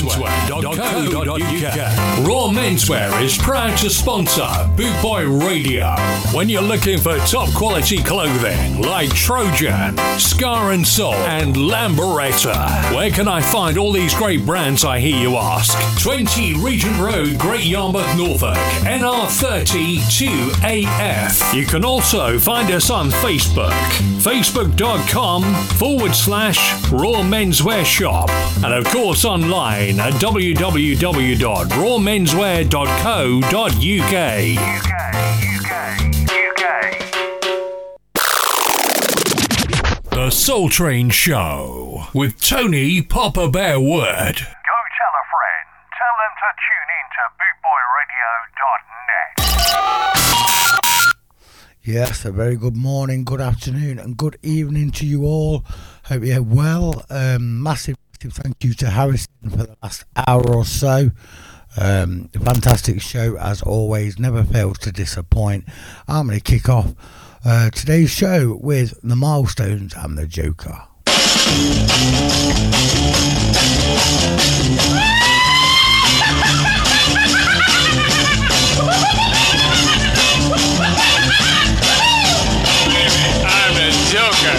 rawmenswear.co.uk. Raw Menswear is proud to sponsor Bootboy Radio. When you're looking for top quality clothing like Trojan, Scar and Soul and Lambretta, where can I find all these great brands, I hear you ask? 20 Regent Road, Great Yarmouth, Norfolk, NR32AF. You can also find us on Facebook, facebook.com/Raw Menswear Shop, and of course online at www.rawmenswear.co.uk. The Soul Train Show with Tony Poppa Bear Wood. Go tell a friend. Tell them to tune in to bootboyradio.net. Yes, a very good morning, good afternoon and good evening to you all. Hope you're well. Massive thank you to Harrison for the last hour or so. Fantastic show as always, never fails to disappoint. I'm going to kick off today's show with the Milestones and the Joker. Joker.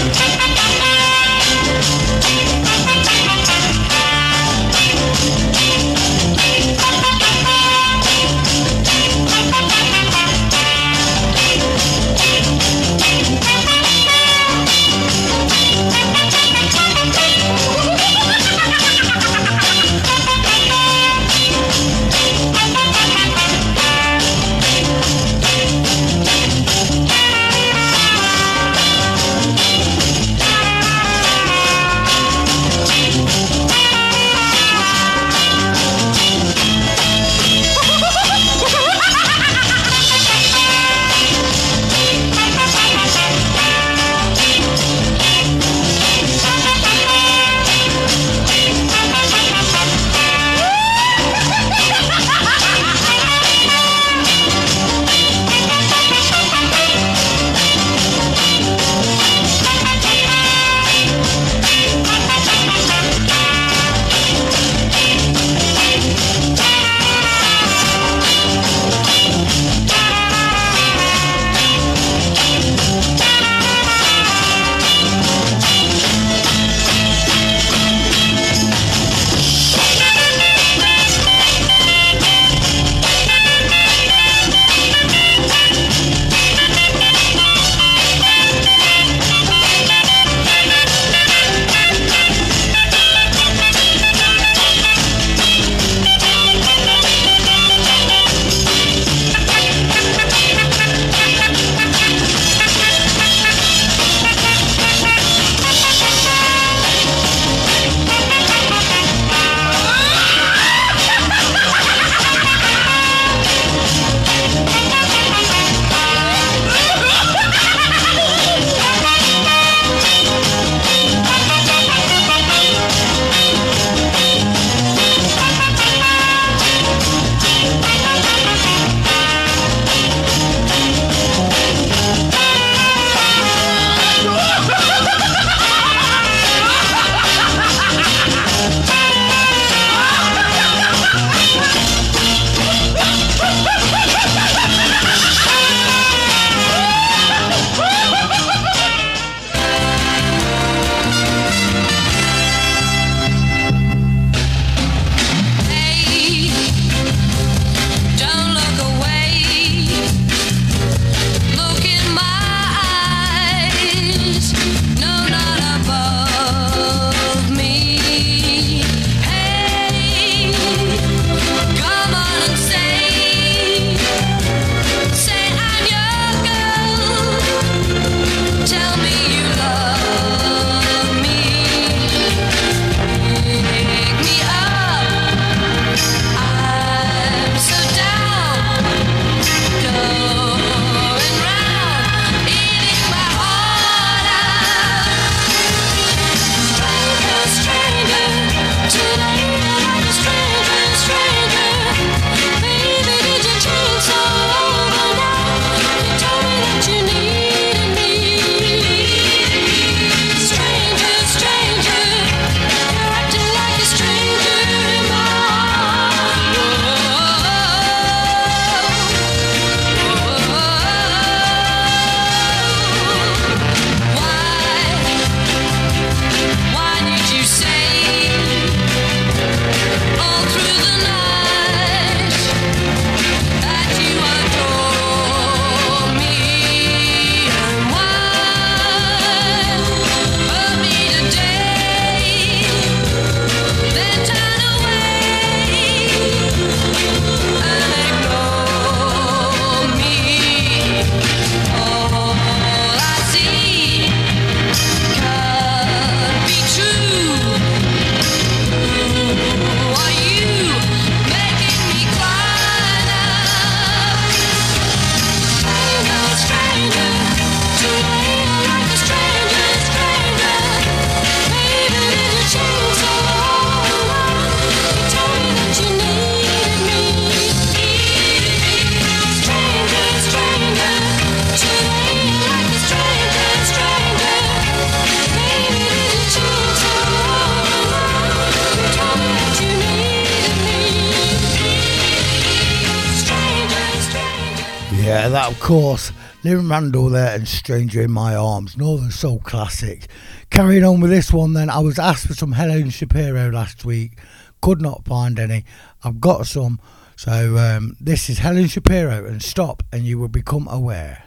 yeah, that of course, Lynn Randall there and Stranger in My Arms, Northern Soul classic. Carrying on with this one then, I was asked for some Helen Shapiro last week, could not find any, I've got some, so this is Helen Shapiro and Stop and You Will Become Aware.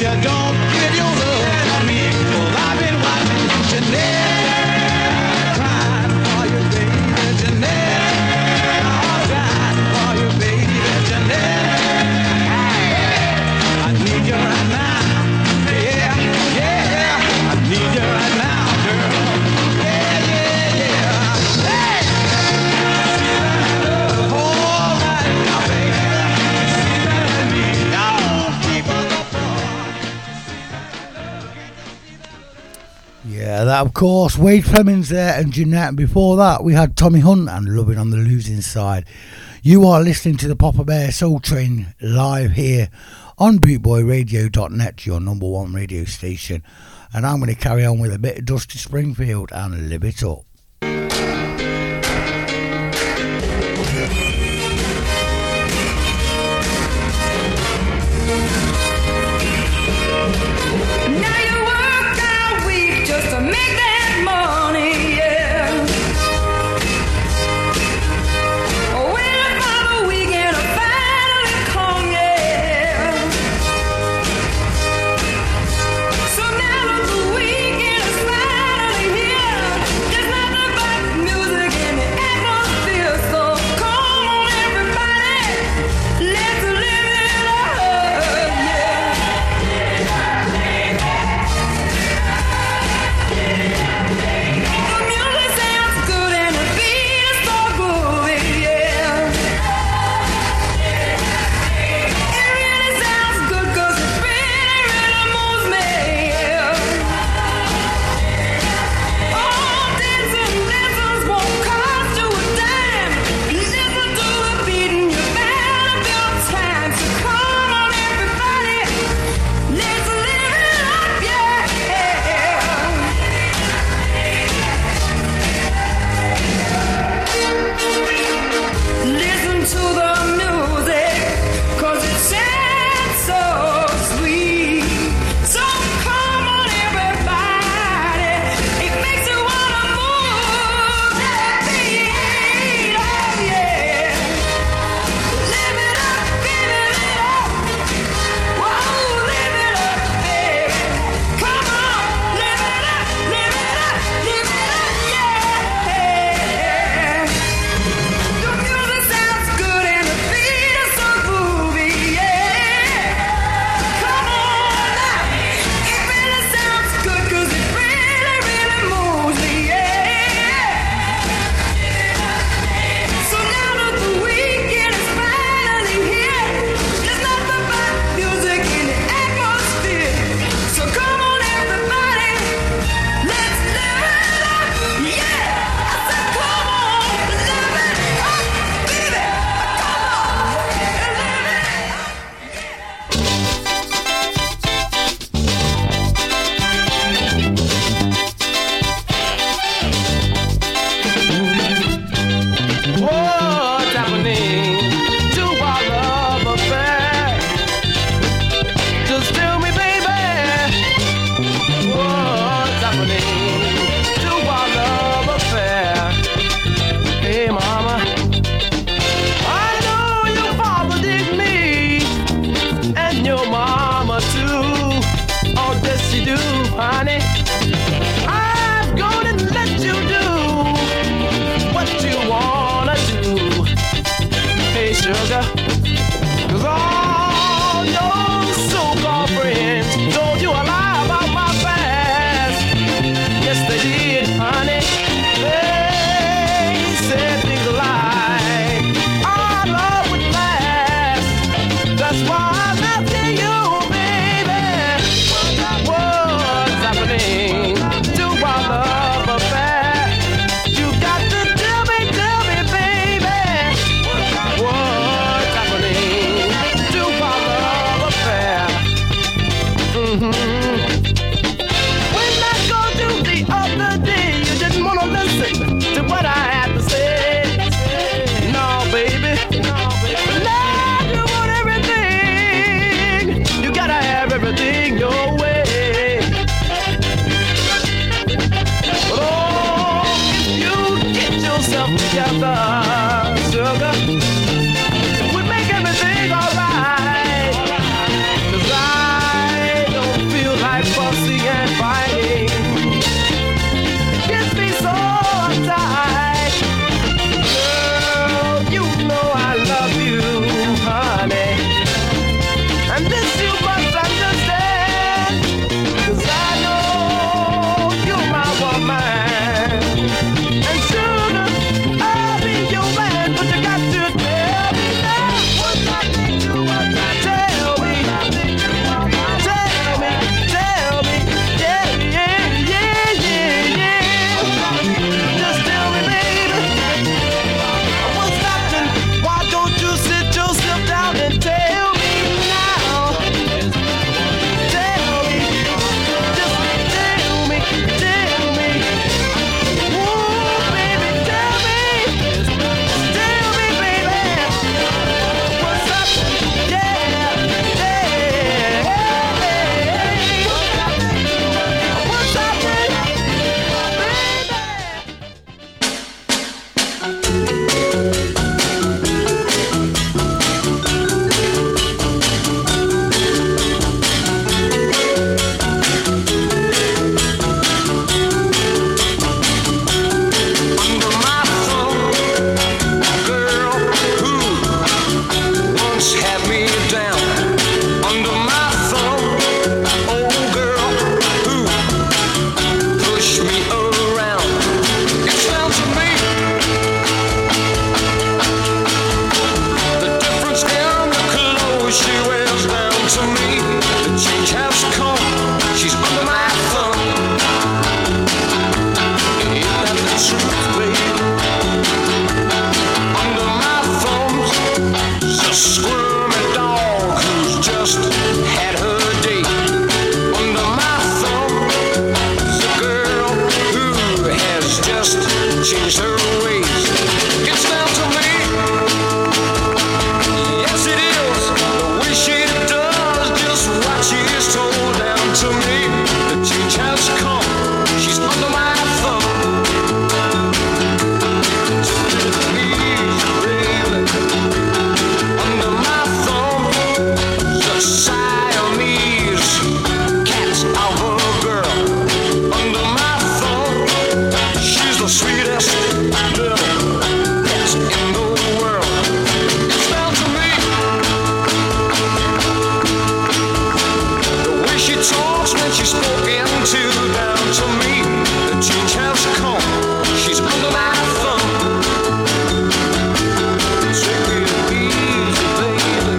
you don't give your love to me. Well, I've been watching Jeanette, crying for you, baby, Jeanette. I'm dying for you, baby, Jeanette. I need you right now. Yeah, yeah, I need you right now, girl. Yeah, yeah, yeah. Hey! See that love all right now, baby. See that in me. Don't keep on the floor. Yeah, that of course, Wade Fleming's there and Jeanette. Before that, we had Tommy Hunt and Loving on the Losing Side. You are listening to the Poppa Bear Soul Train live here on bootboyradio.net, your number one radio station. And I'm going to carry on with a bit of Dusty Springfield and live it up. since you've spoken to down to me. The change has come, she's under my thumb. Take it easy, baby.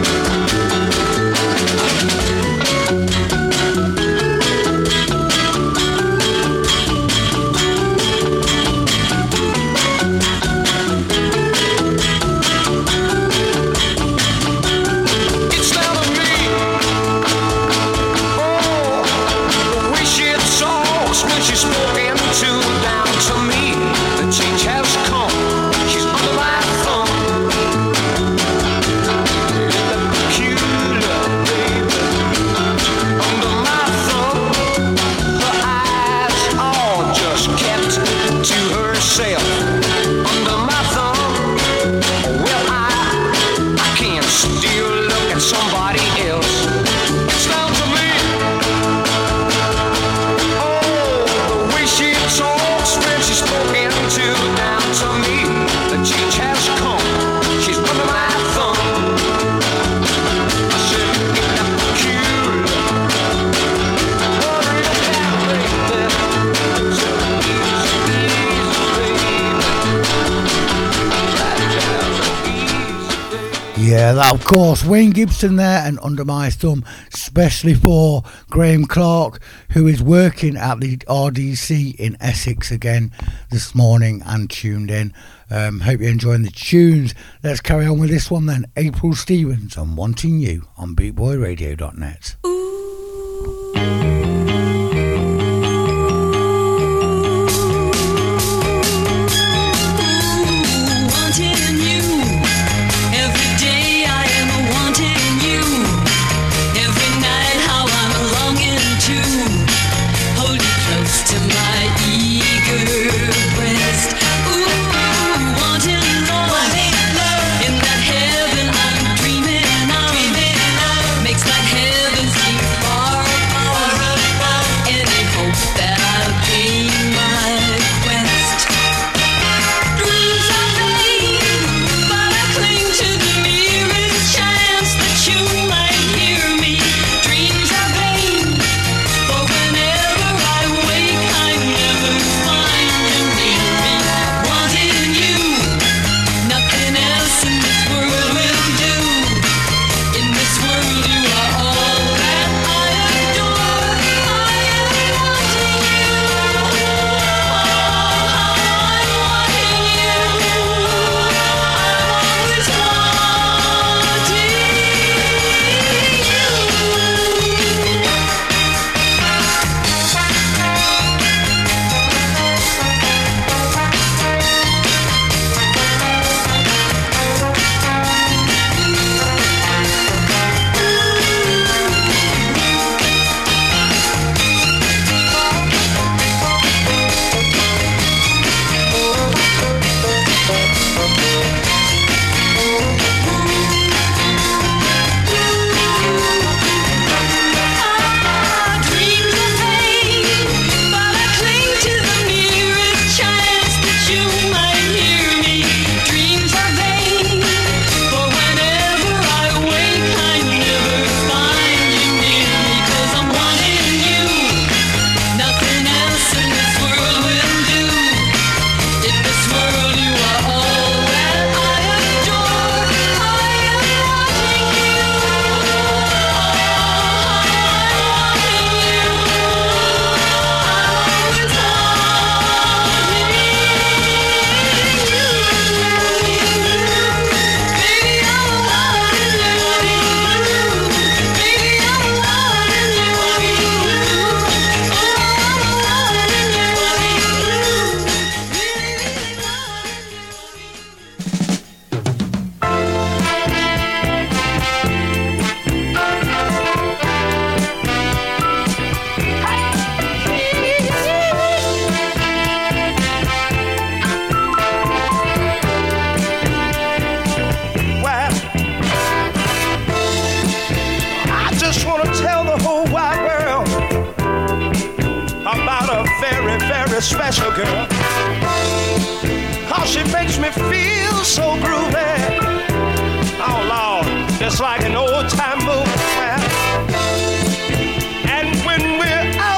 It's not a me. Oh, I wish it sauce when she's spoken to down to me. The change has come, she's under my thumb. Peculiar, baby. Under my thumb, her eyes all just kept to herself. Under my thumb, well, I can still look at somebody else. It's down to me. Oh, the way she talks when she's spoken to down to me. The change has come, she's under my thumb. I said, "Ain't that peculiar?" Worry about me, baby. So easy, easy, baby. Yeah, that of course, Wayne Gibson there and Under My Thumb, especially for Graham Clark, who is working at the RDC in Essex again this morning and tuned in. Hope you're enjoying the tunes. Let's carry on with this one then. April Stevens on Wanting You on BootboyRadio.net. Wanting you. Every day I am wanting you. Every night how I'm longing to hold you close to my eager breast. Ooh, wanting love. In that heaven I'm dreaming of. Makes that heaven seem far above any hope that I'll gain my quest. Dreams are vain, but I cling to the merest chance that you might hear me. Dreams are vain, for whenever I wake, I never find you near me. Wanting you, nothing else in this world will do. In this world, you are all that I adore. I am wanting you. I'm wanting you. I'm always wanting you. Dreams are vain, but I cling to the nearest chance that you might hear me. Dreams are vain, for whenever I wake, I never find you near me. 'Cause I'm wanting you, nothing else in this world will do. In this world, you are all that I adore. I am wanting you. Well, I just want to tell the whole wide world about a very, very special girl. Cause she makes me feel so groovy. Oh Lord, just like an old time movie. Well, and when we're out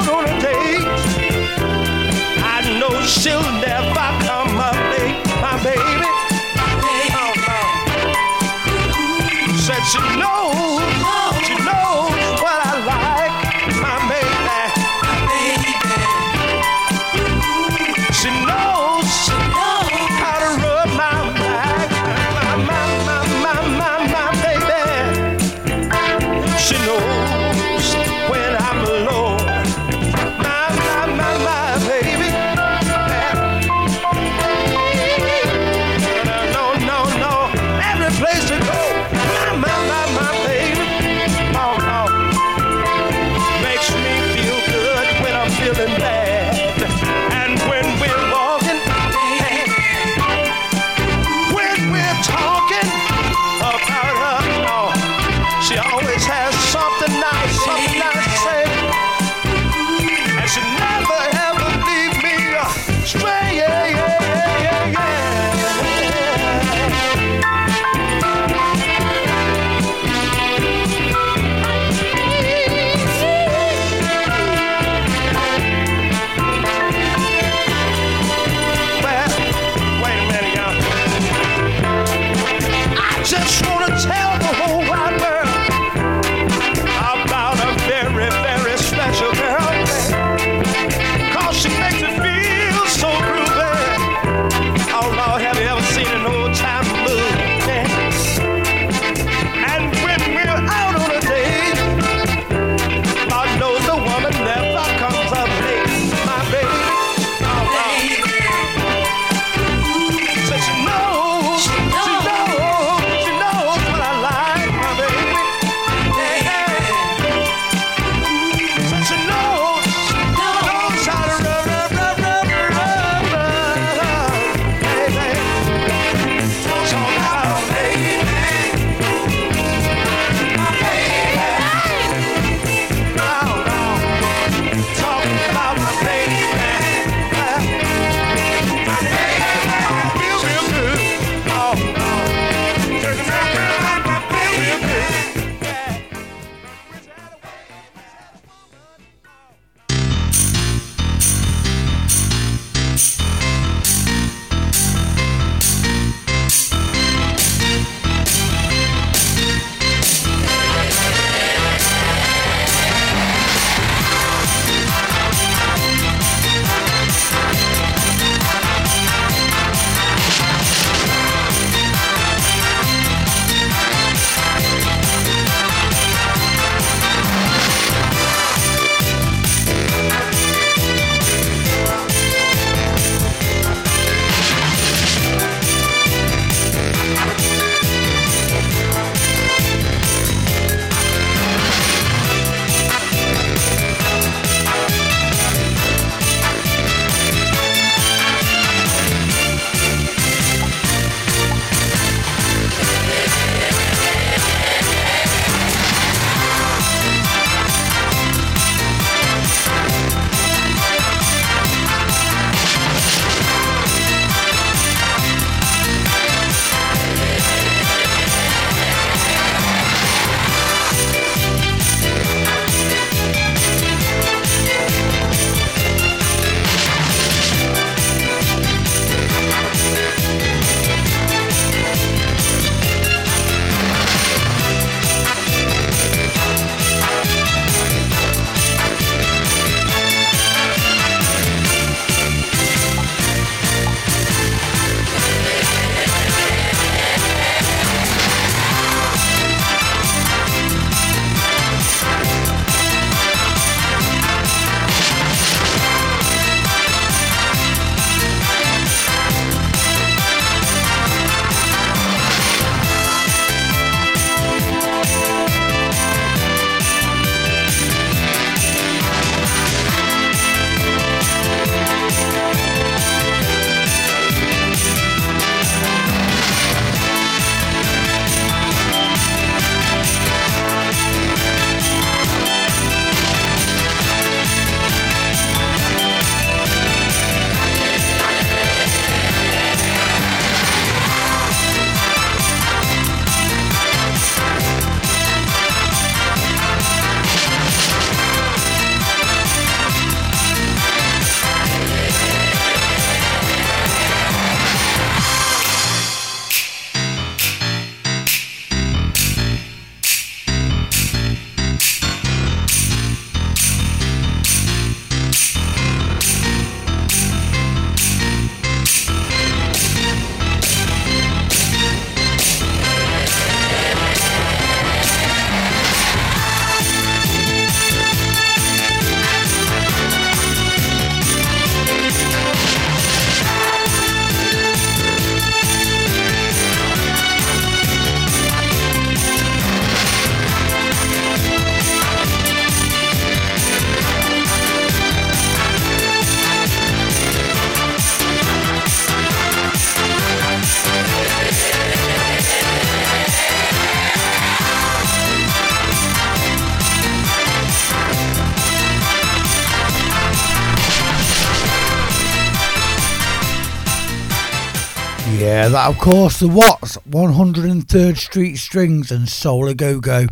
Yeah, that of course, the Watts 103rd Street Strings and Soul A Go Go.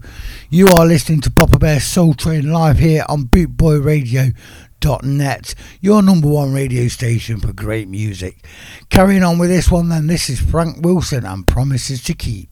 You are listening to Poppa Bear Soul Train live here on bootboyradio.net, your number one radio station for great music. Carrying on with this one then, this is Frank Wilson and Promises to Keep.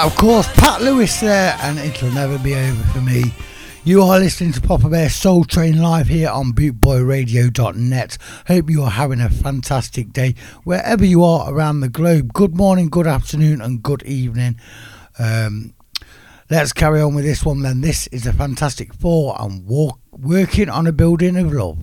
Of course, Pat Lewis there, and it'll never be over for me. You are listening to Poppa Bear Soul Train live here on bootboyradio.net. Hope you are having a fantastic day wherever you are around the globe. Good morning, good afternoon and good evening. Let's carry on with this one then. This is the Fantastic Four and Working on a Building of Love.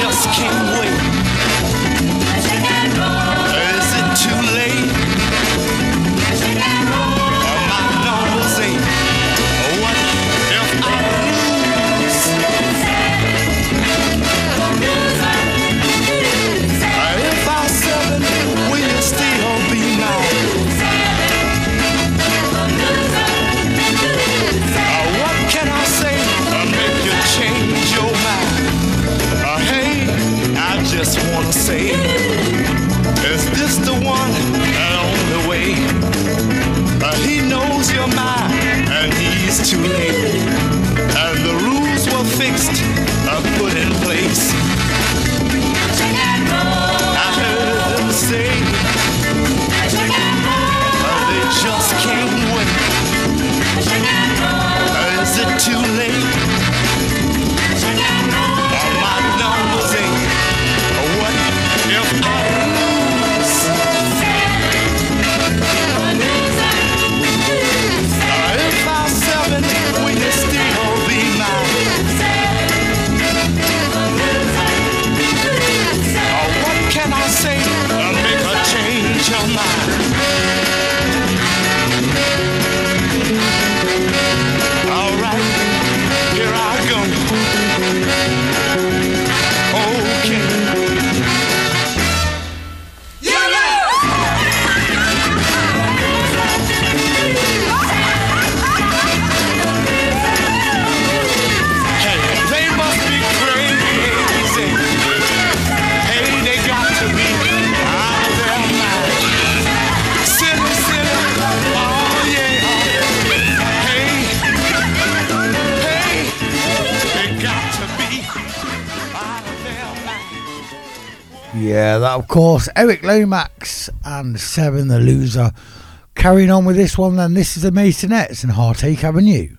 just can't wait. Is it too late? My numbers ain't. What if I lose? If I sell it, will you still be mine? What can I say? Make you change your mind. I just wanna say, is this the one and only way? He knows your mind, and he's too late. And the rules were fixed, put in place. I heard them say, they just can't wait. Is it too late? Are my numbers ain't? What if I lose? If I sell it, will you still be mine? What can I say? Make her change her mind. All right, here I go. Okay. Yeah, that of course, Eric Lomax and Seven the Loser. Carrying on with this one then, this is the Masonettes and Heartache Avenue.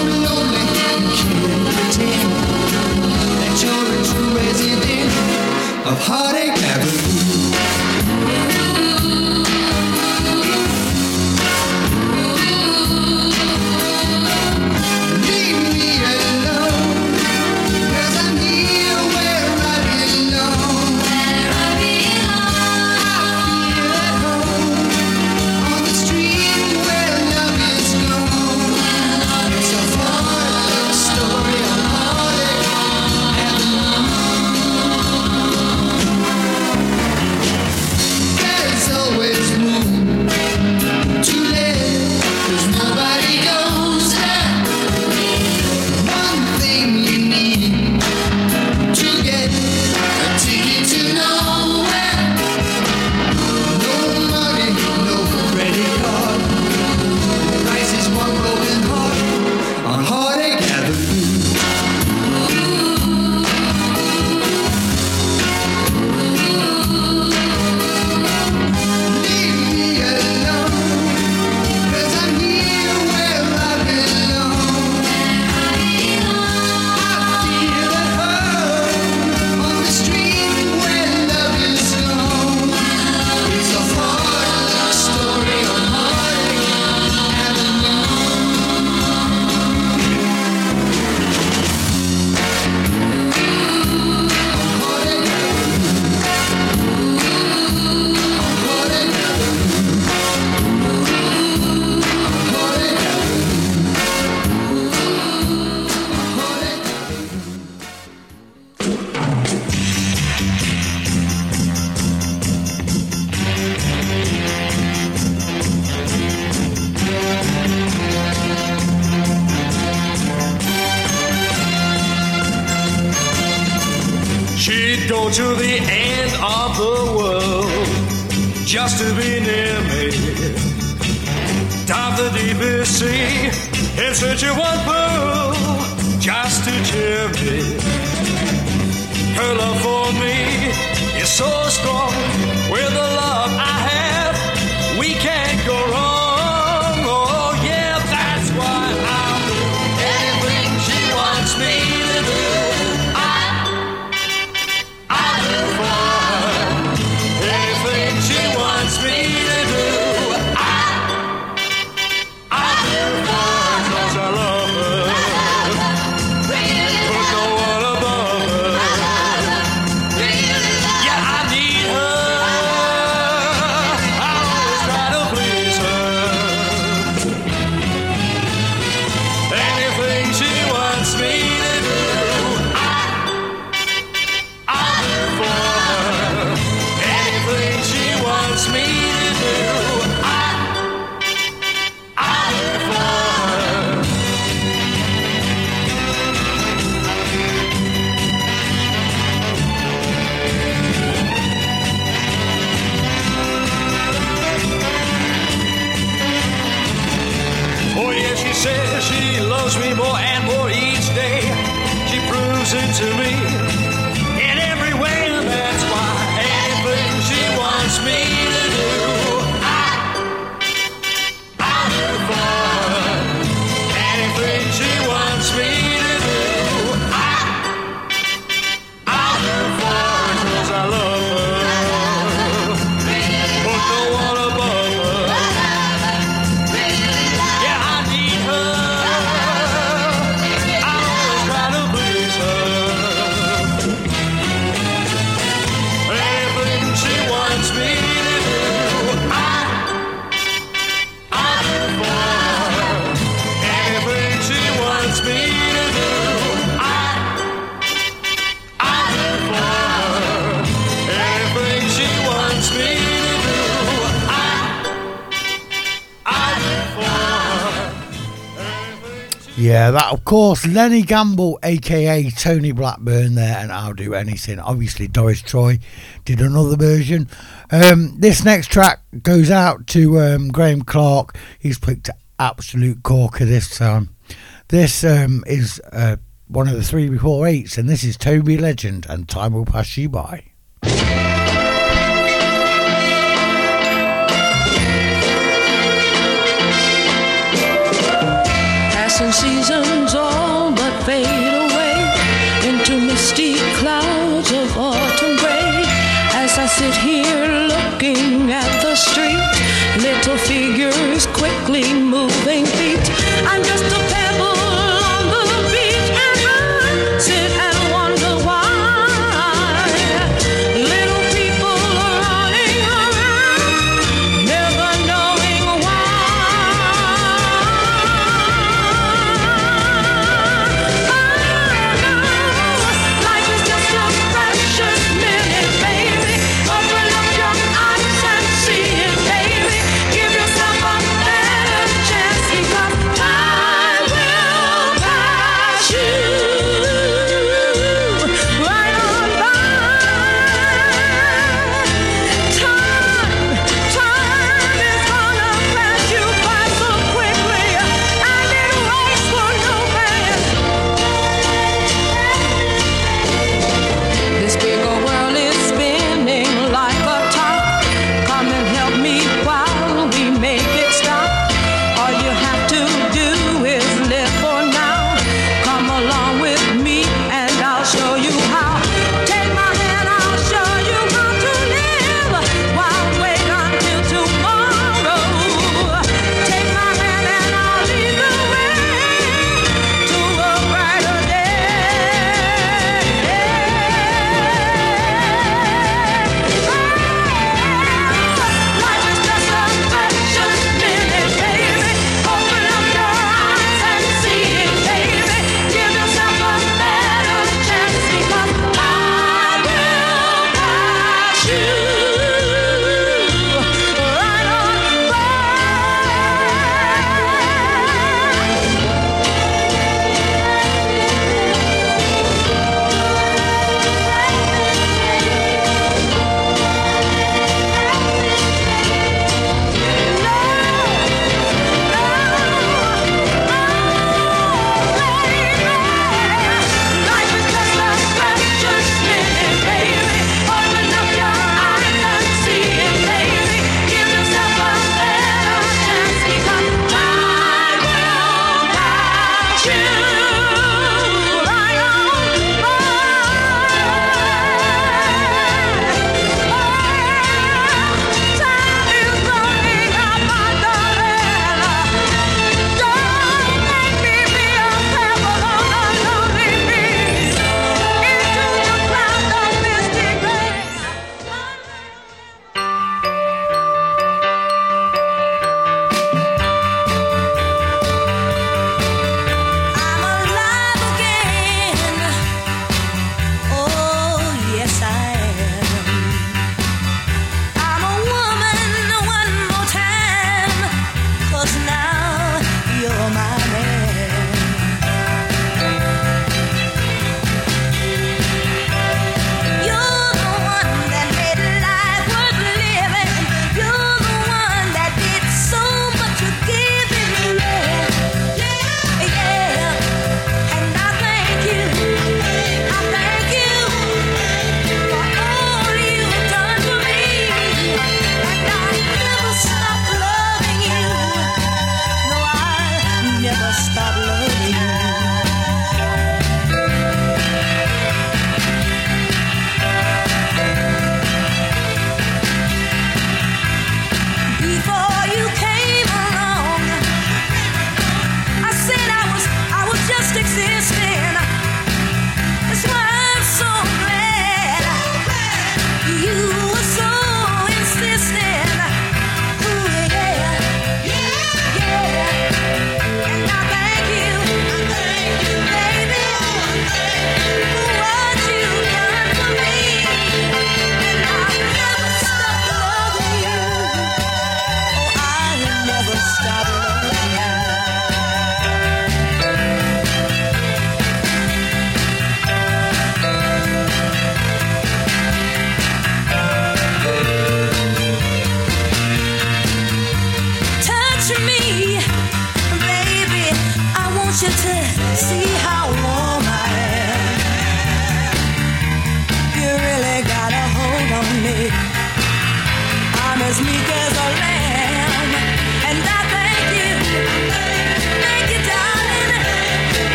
Lonely. go to the end of the world just to be near me. Dive the deepest sea in search of one pearl just to cheer me. Her love for me is so strong. With the love I have, we can't go wrong. Yeah, that of course, Lenny Gamble, aka Tony Blackburn there, and I'll Do Anything. Obviously, Doris Troy did another version. This next track goes out to Graham Clark. He's picked an absolute corker this time. This is one of the 3 Before 8s, and this is Toby Legend and Time Will Pass You By. And seasons all but fade away into misty clouds of autumn gray. As I sit here looking at the street, little figures quickly moving feet. I'm just a pebble on the beach, and I sit and wonder why little people are running around, never knowing why.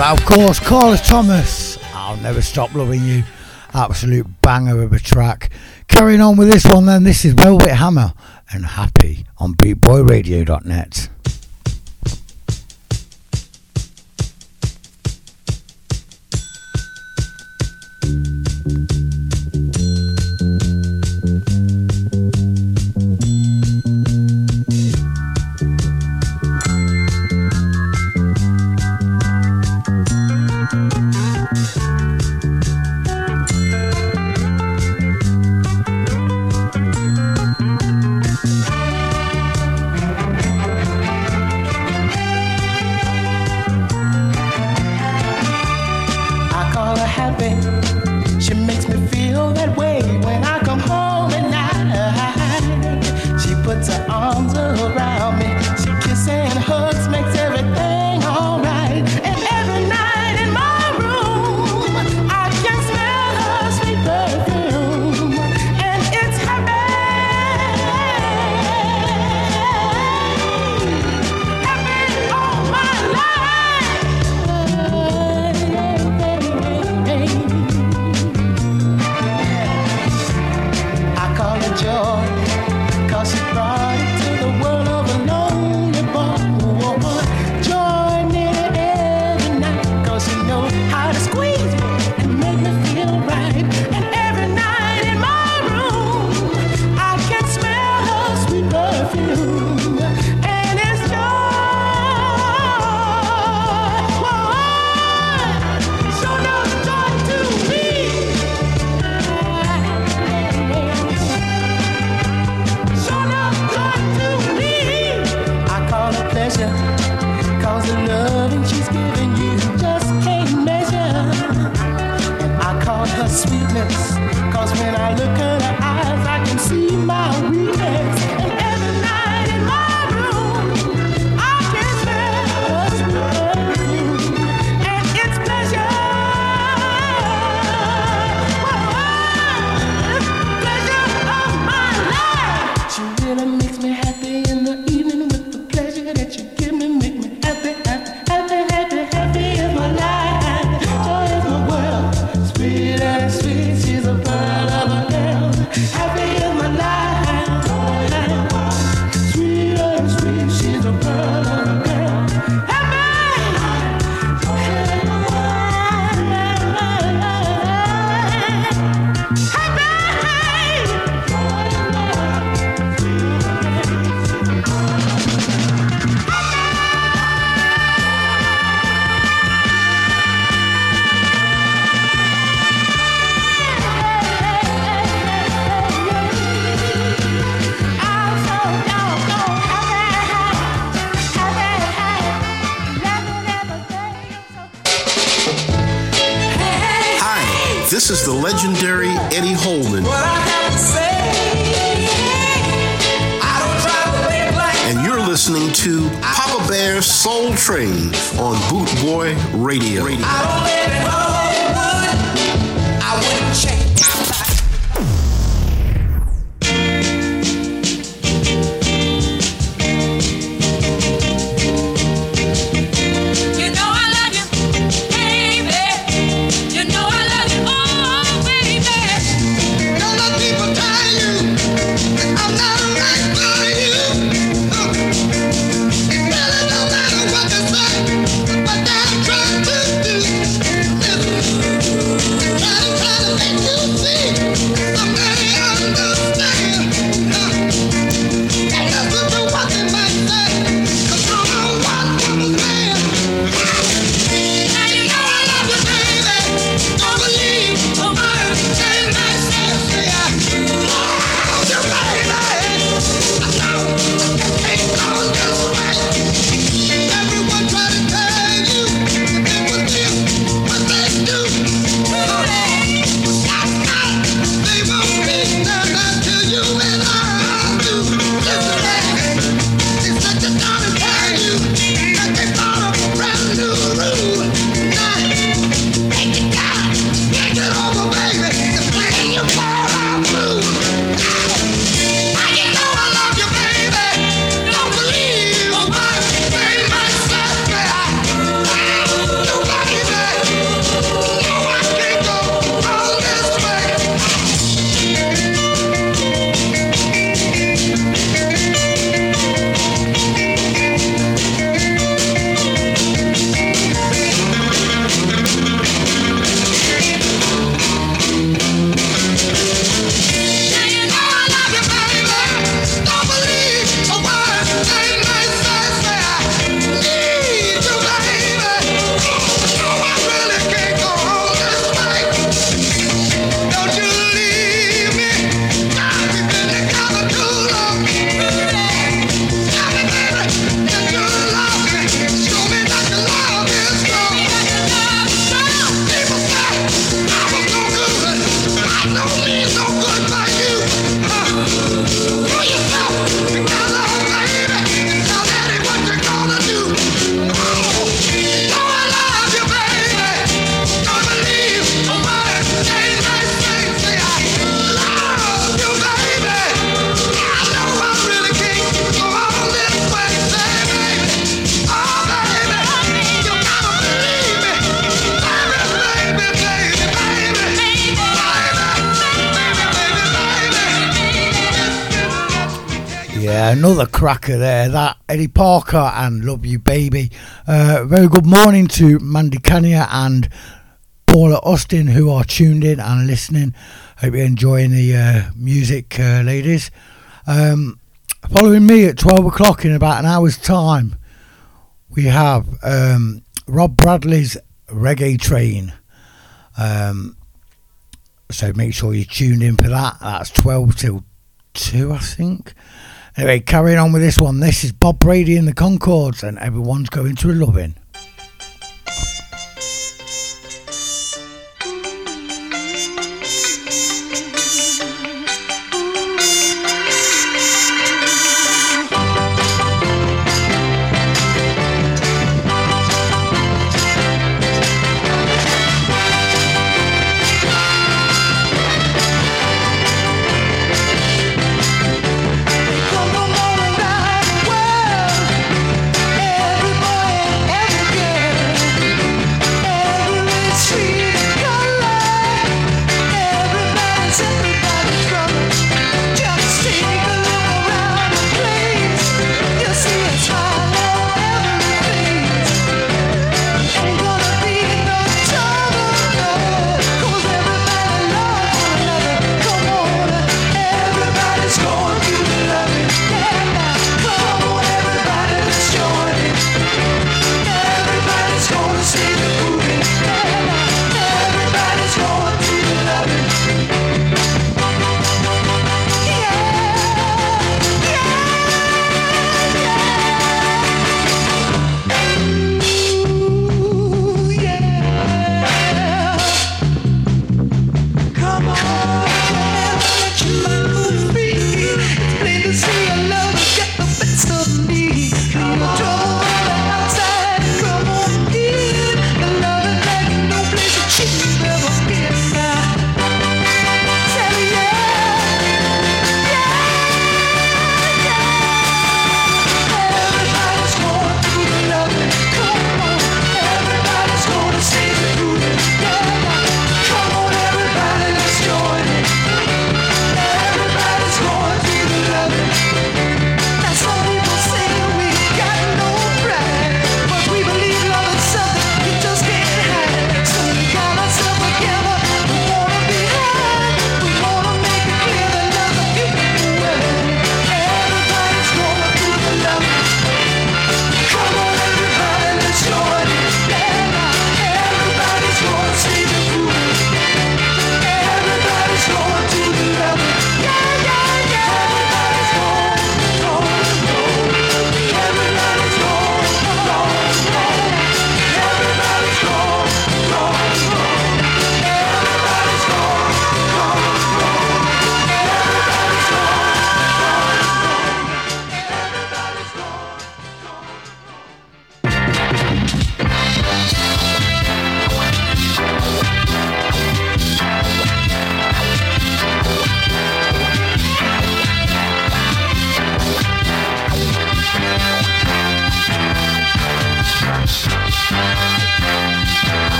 Of course, Carla Thomas, I'll Never Stop Loving You, absolute banger of a track. Carrying on with this one then, this is Velvet Hammer and Happy on BootboyRadio.net. listening to Papa Bear's Soul Train on Bootboy Radio. I don't live in Hollywood. I wouldn't change. Another cracker there, that Eddie Parker and Love You Baby. Very good morning to Mandy Kania and Paula Austin, who are tuned in and listening. Hope you're enjoying the music, ladies. Following me at 12 o'clock in about an hour's time, we have Rob Bradley's Reggae Train. So make sure you're tuned in for that. That's 12 till 2, I think. Anyway, carrying on with this one, this is Bob Brady and the Concords, and Everyone's Going to a Lovin'.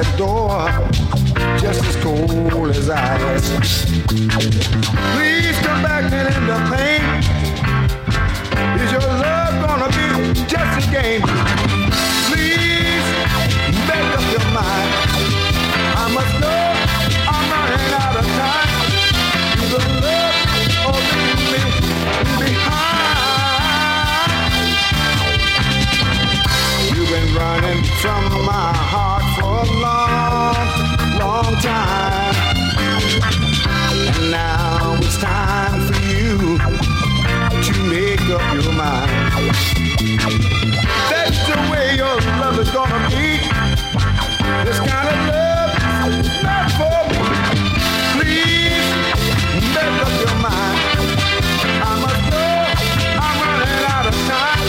that door just as cold as ice. Please come back and end the pain. Is your love gonna be just a game? Please make up your mind. I must know I'm running out of time. Either love or leave me behind. You've been running from my heart for a long time, and now it's time for you to make up your mind. That's the way your love is gonna be. This kind of love is not for me. Please make up your mind. I must know I'm running out of time.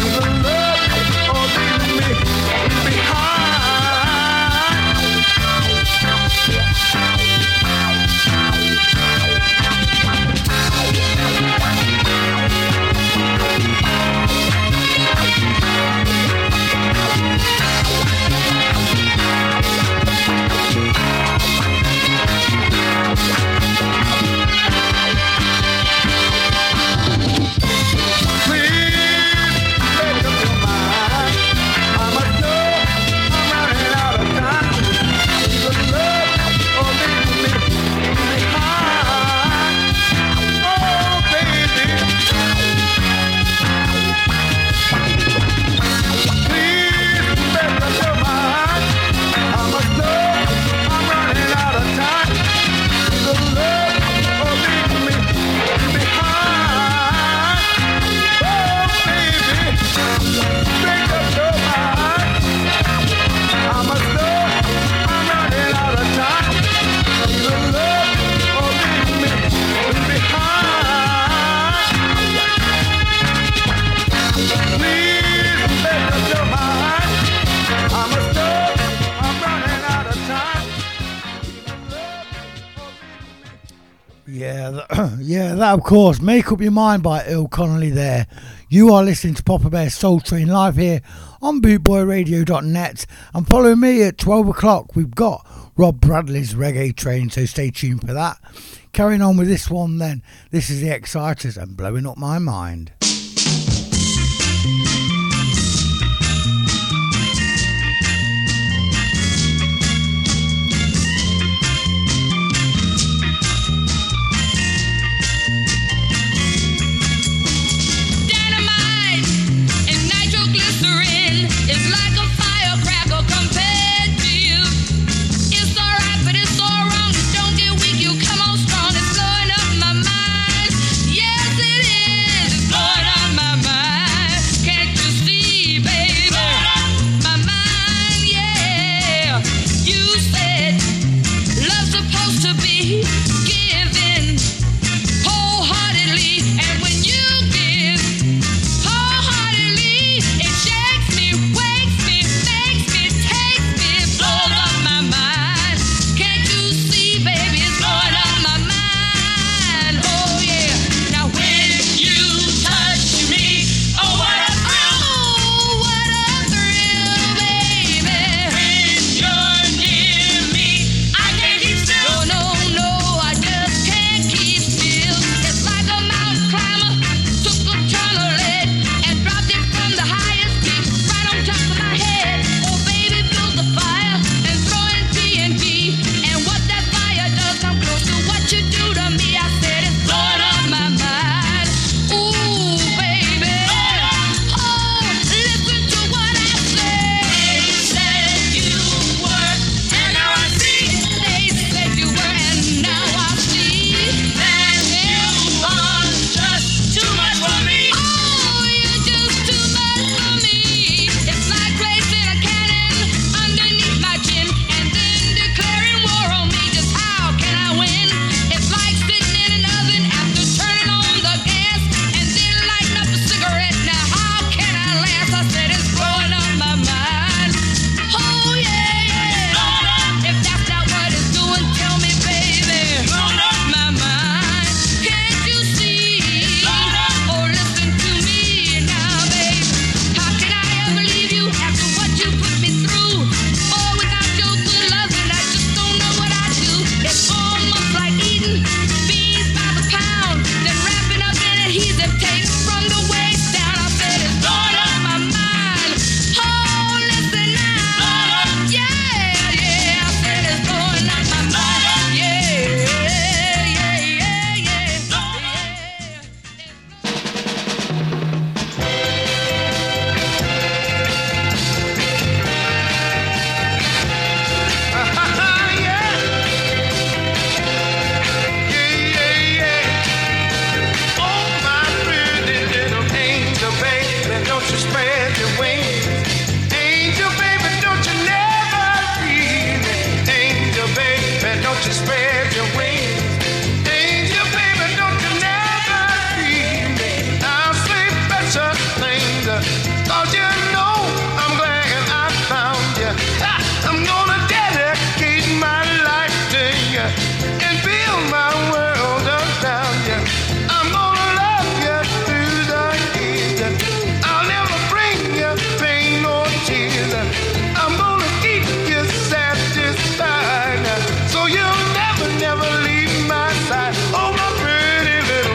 Either love or leave me behind. Yeah, that of course, Make Up Your Mind by Earl Connolly there. You are listening to Poppa Bear's Soul Train live here on bootboyradio.net, and follow me at 12 o'clock. We've got Rob Bradley's Reggae Train, so stay tuned for that. Carrying on with this one then, this is The Exciters and Blowing Up My Mind. It's all right, 'Cause you know I'm glad I found you. I'm gonna dedicate my life to you and build my world around you. I'm gonna love you through the years. I'll never bring you pain or tears. I'm gonna keep you satisfied so you'll never, never leave my side. Oh, my pretty little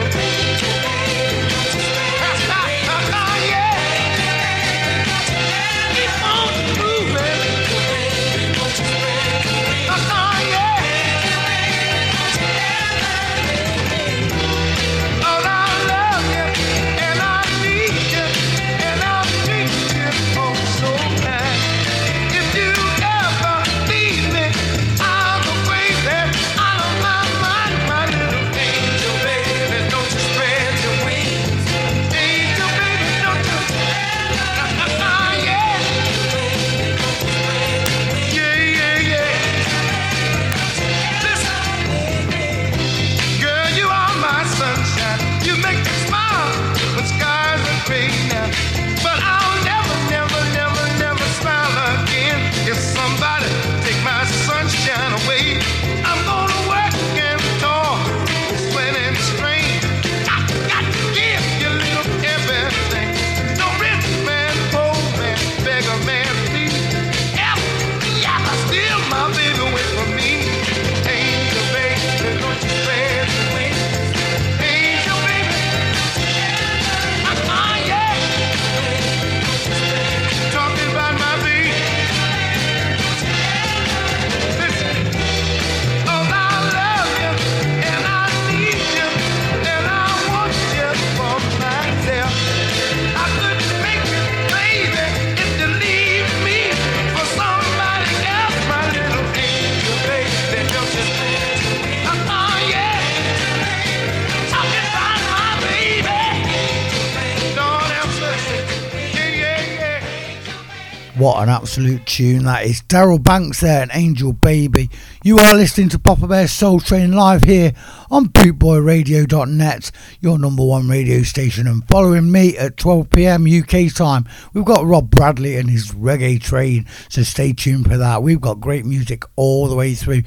What an absolute tune that is. Daryl Banks there, an Angel Baby. You are listening to Poppa Bear Soul Train live here on bootboyradio.net, your number one radio station. And following me at 12 p.m. UK time, we've got Rob Bradley and his Reggae Train. So stay tuned for that. We've got great music all the way through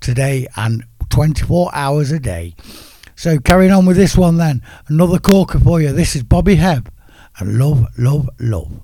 today and 24 hours a day. So carrying on with this one then. Another corker for you. This is Bobby Hebb and Love, Love, Love.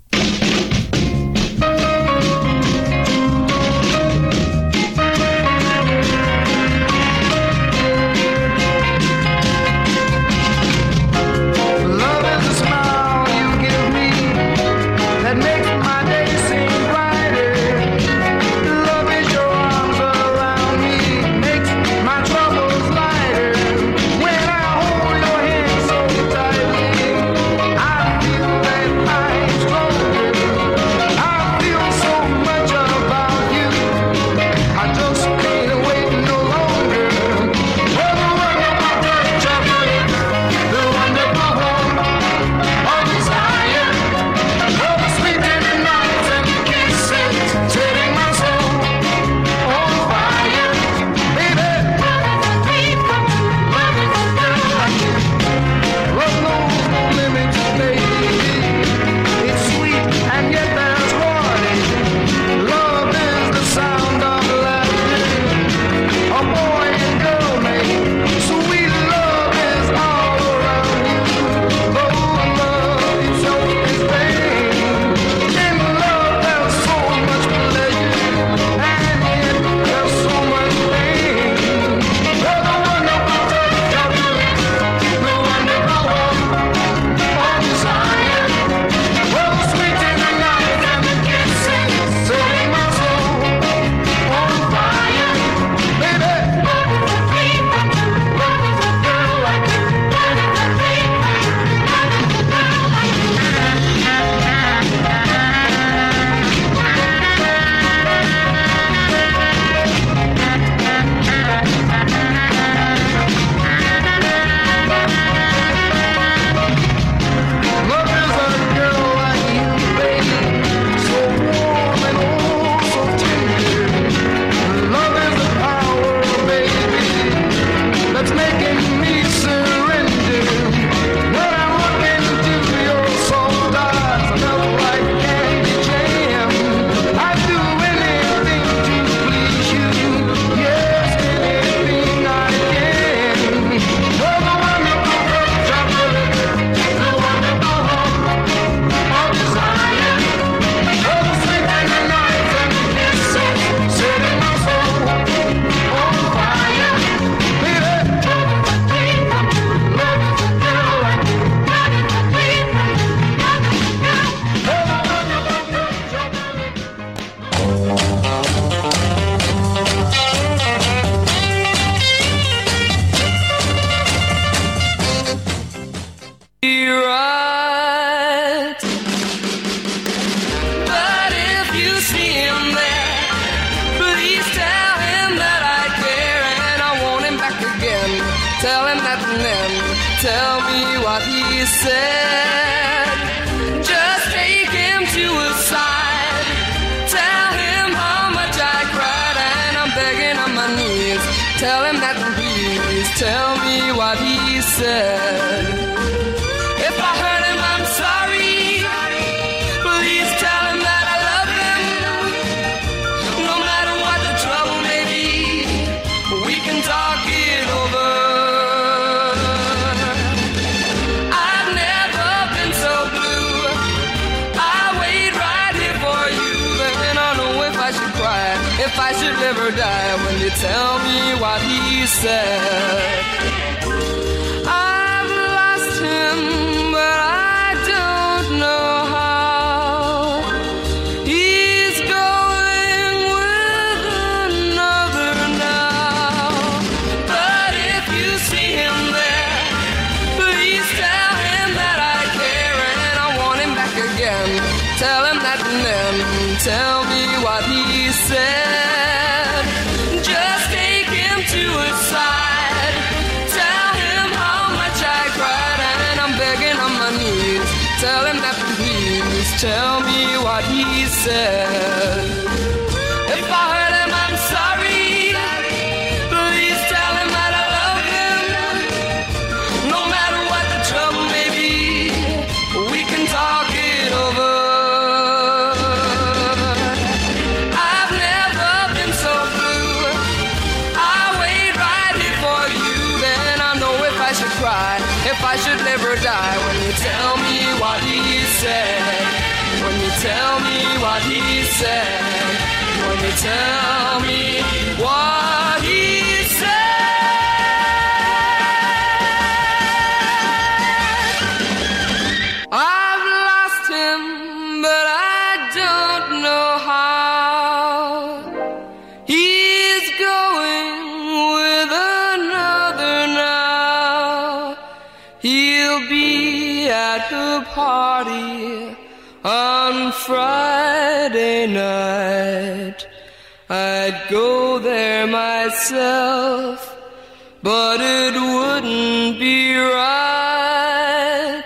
But it wouldn't be right.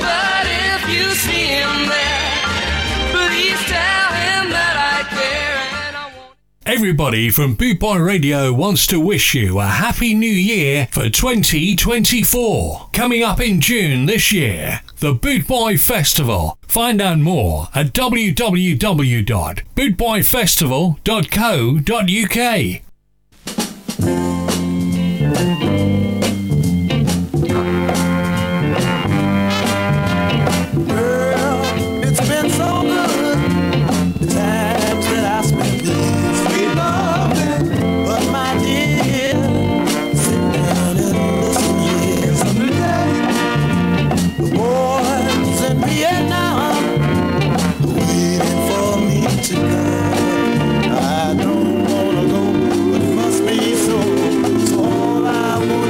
But if you see him there, please tell him that I care and I want. Everybody from Bootboy Radio wants to wish you a happy new year for 2024. Coming up in June this year, the Bootboy Festival. Find out more at www.bootboyfestival.co.uk. I don't wanna go, but it must be so. So all I want.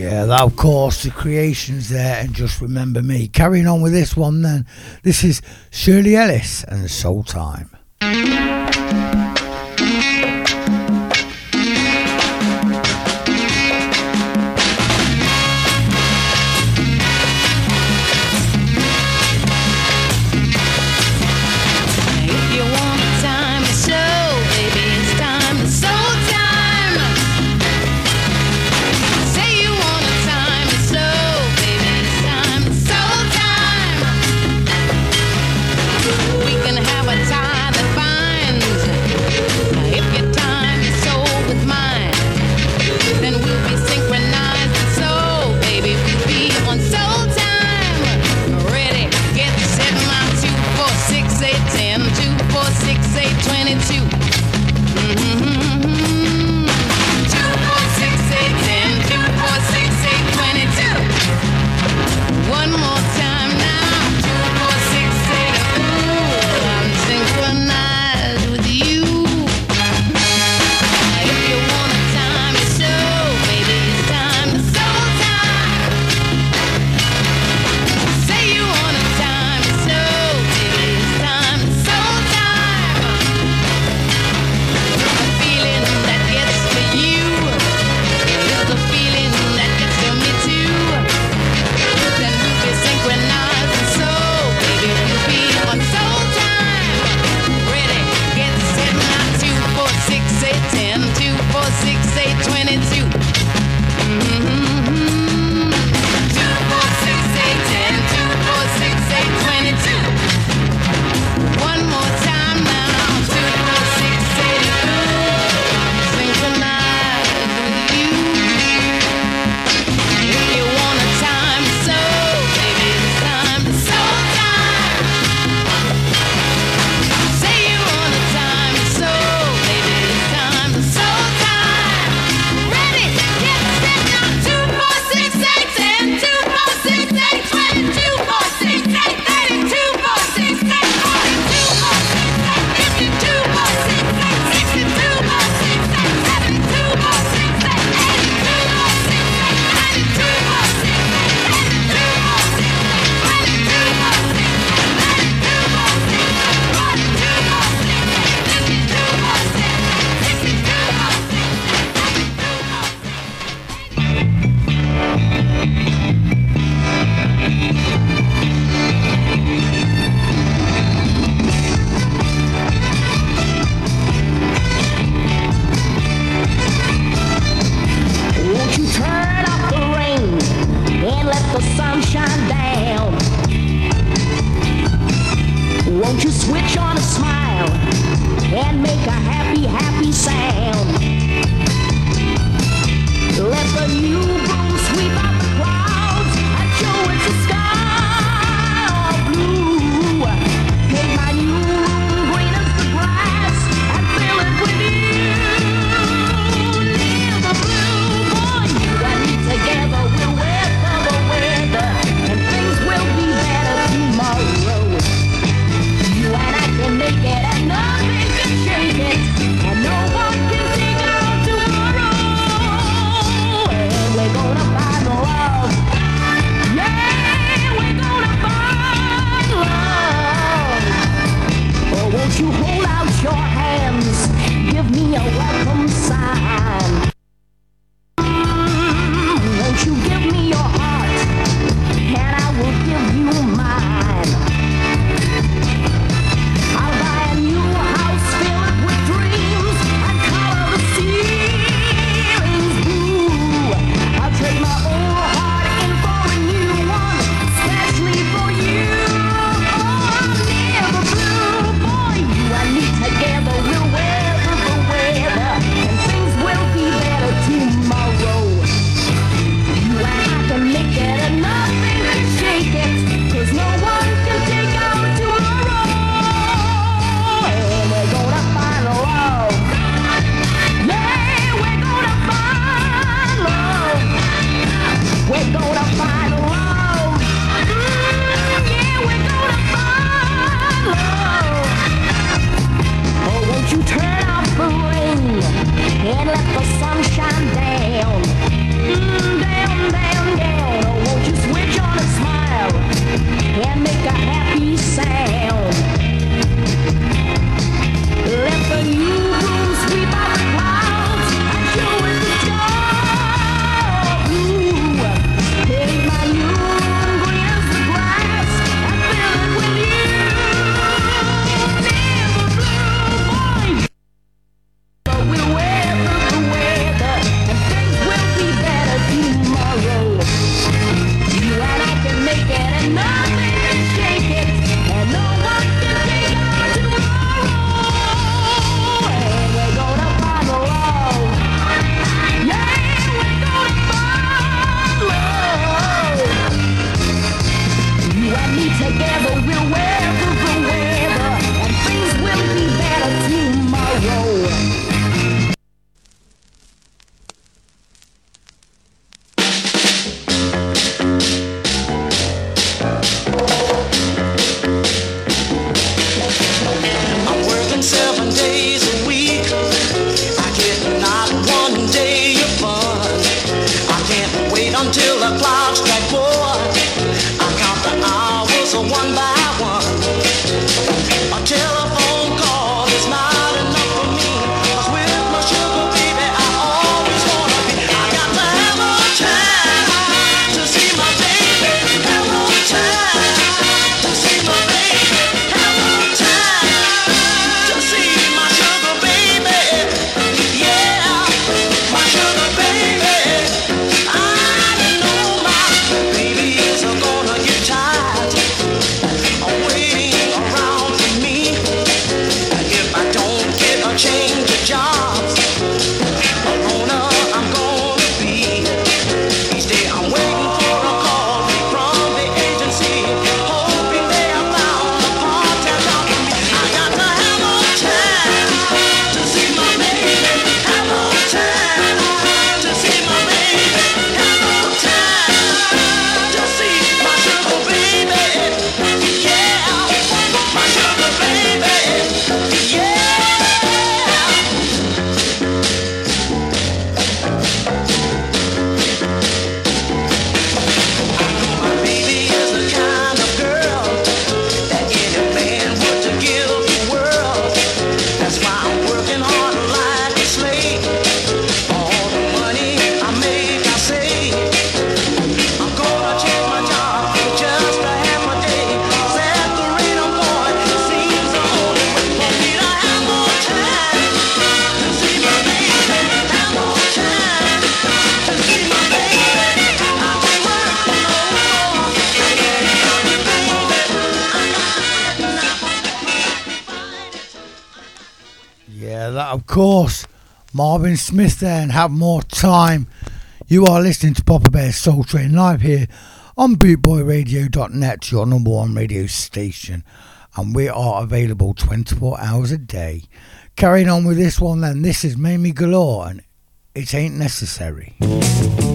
Yeah, of course, the creation's there, and just remember me. Carrying on with this one then, this is Shirley Ellis and Soul Time. the clock strike four. I count the hours one by one. A telephone call is not enough for me, 'cause with my sugar baby I always wanna be. I got to have a time to see my baby. Have a time to see my baby. Have a time to see my sugar baby. Yeah, my sugar baby. Of course, Marvin Smith there, and Have More Time. You are listening to Poppa Bear's Soul Train live here on bootboyradio.net, your number one radio station, and we are available 24 hours a day. Carrying on with this one then, this is Mamie Galore and It Ain't Necessary. Love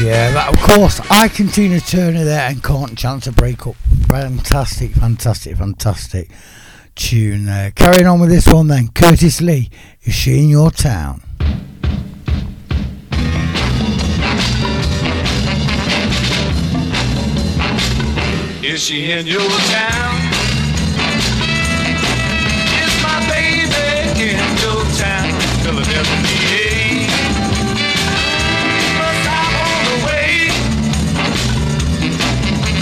Yeah, that, of course, Ike and Tina Turner there, and Can't Chance a Breakup. Fantastic, fantastic, fantastic tune there. Carrying on with this one then, Curtis Lee, Is She in Your Town? Is she in your town? Is my baby in your town? Philadelphia, but I'm on the way.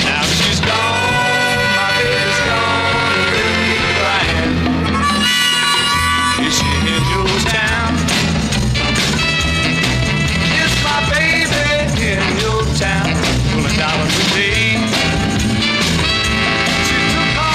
Now she's gone, my baby's gone, baby, I am. Is she in your town? Is my baby in your town? $1 a day. She took off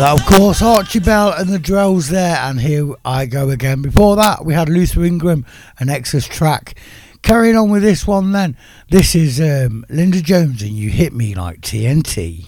that, of course, Archie Bell and the Drells there, and Here I Go Again. Before that, we had Luther Ingram, an Exodus track. Carrying on with this one then, this is Linda Jones and You Hit Me Like TNT.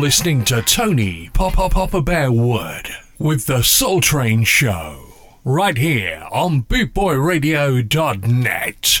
Listening to Tony Poppa Bear Wood with the Soul Train Show. right here on bootboyradio.net.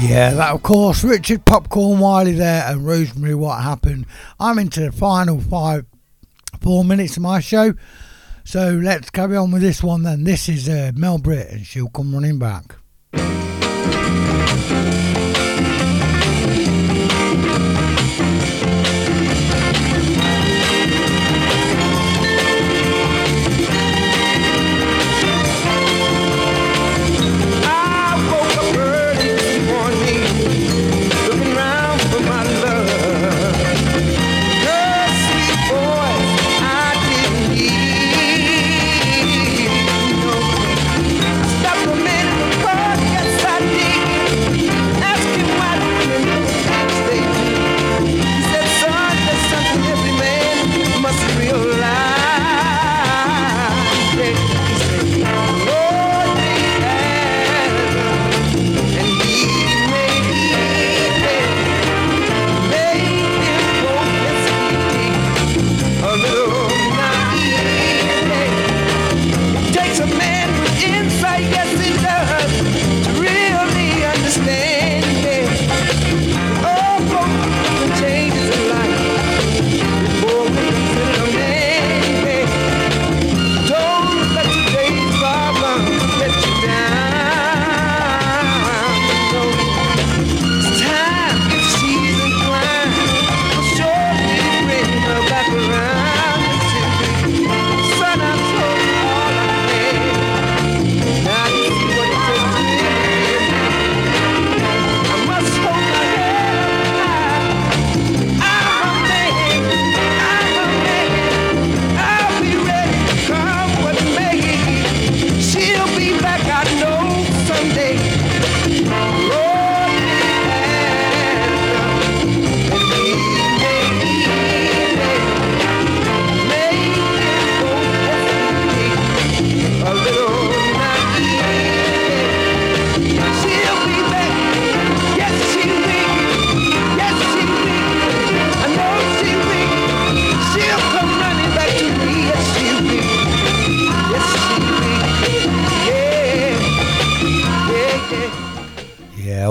Yeah, that of course, Richard Popcorn Wiley there and Rosemary What Happened. I'm into the final 4 minutes of my show, so let's carry on with this one then. This is Mel Britt and She'll Come Running Back.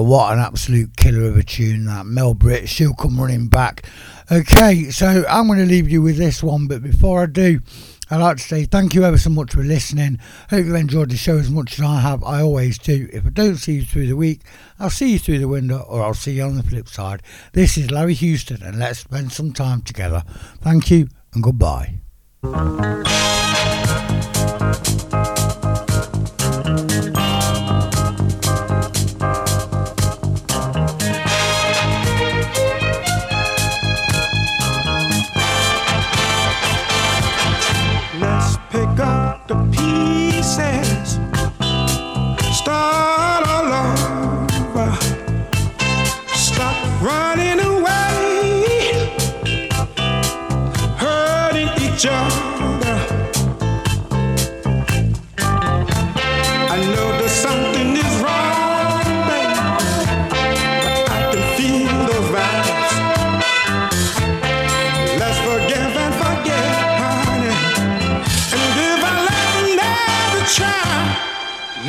what an absolute killer of a tune that. Mel Britt, she'll come running back. Okay, so I'm going to leave you with this one, but before I do, I'd like to say thank you ever so much for listening. Hope you enjoyed the show as much as I have. I always do. If I don't see you through the week, I'll see you through the window, or I'll see you on the flip side. This is Larry Houston, and let's spend some time together. Thank you and goodbye.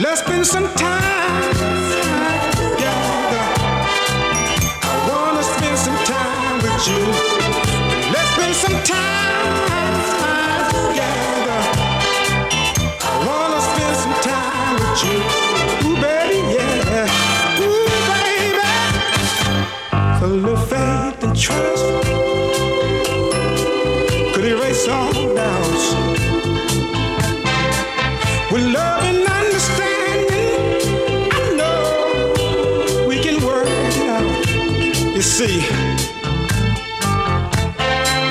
Let's spend some time together. I wanna spend some time with you. Let's spend some time together. I wanna spend some time with you. Ooh, baby, yeah. Ooh, baby. A little faith and trust could erase all doubts. With love and see,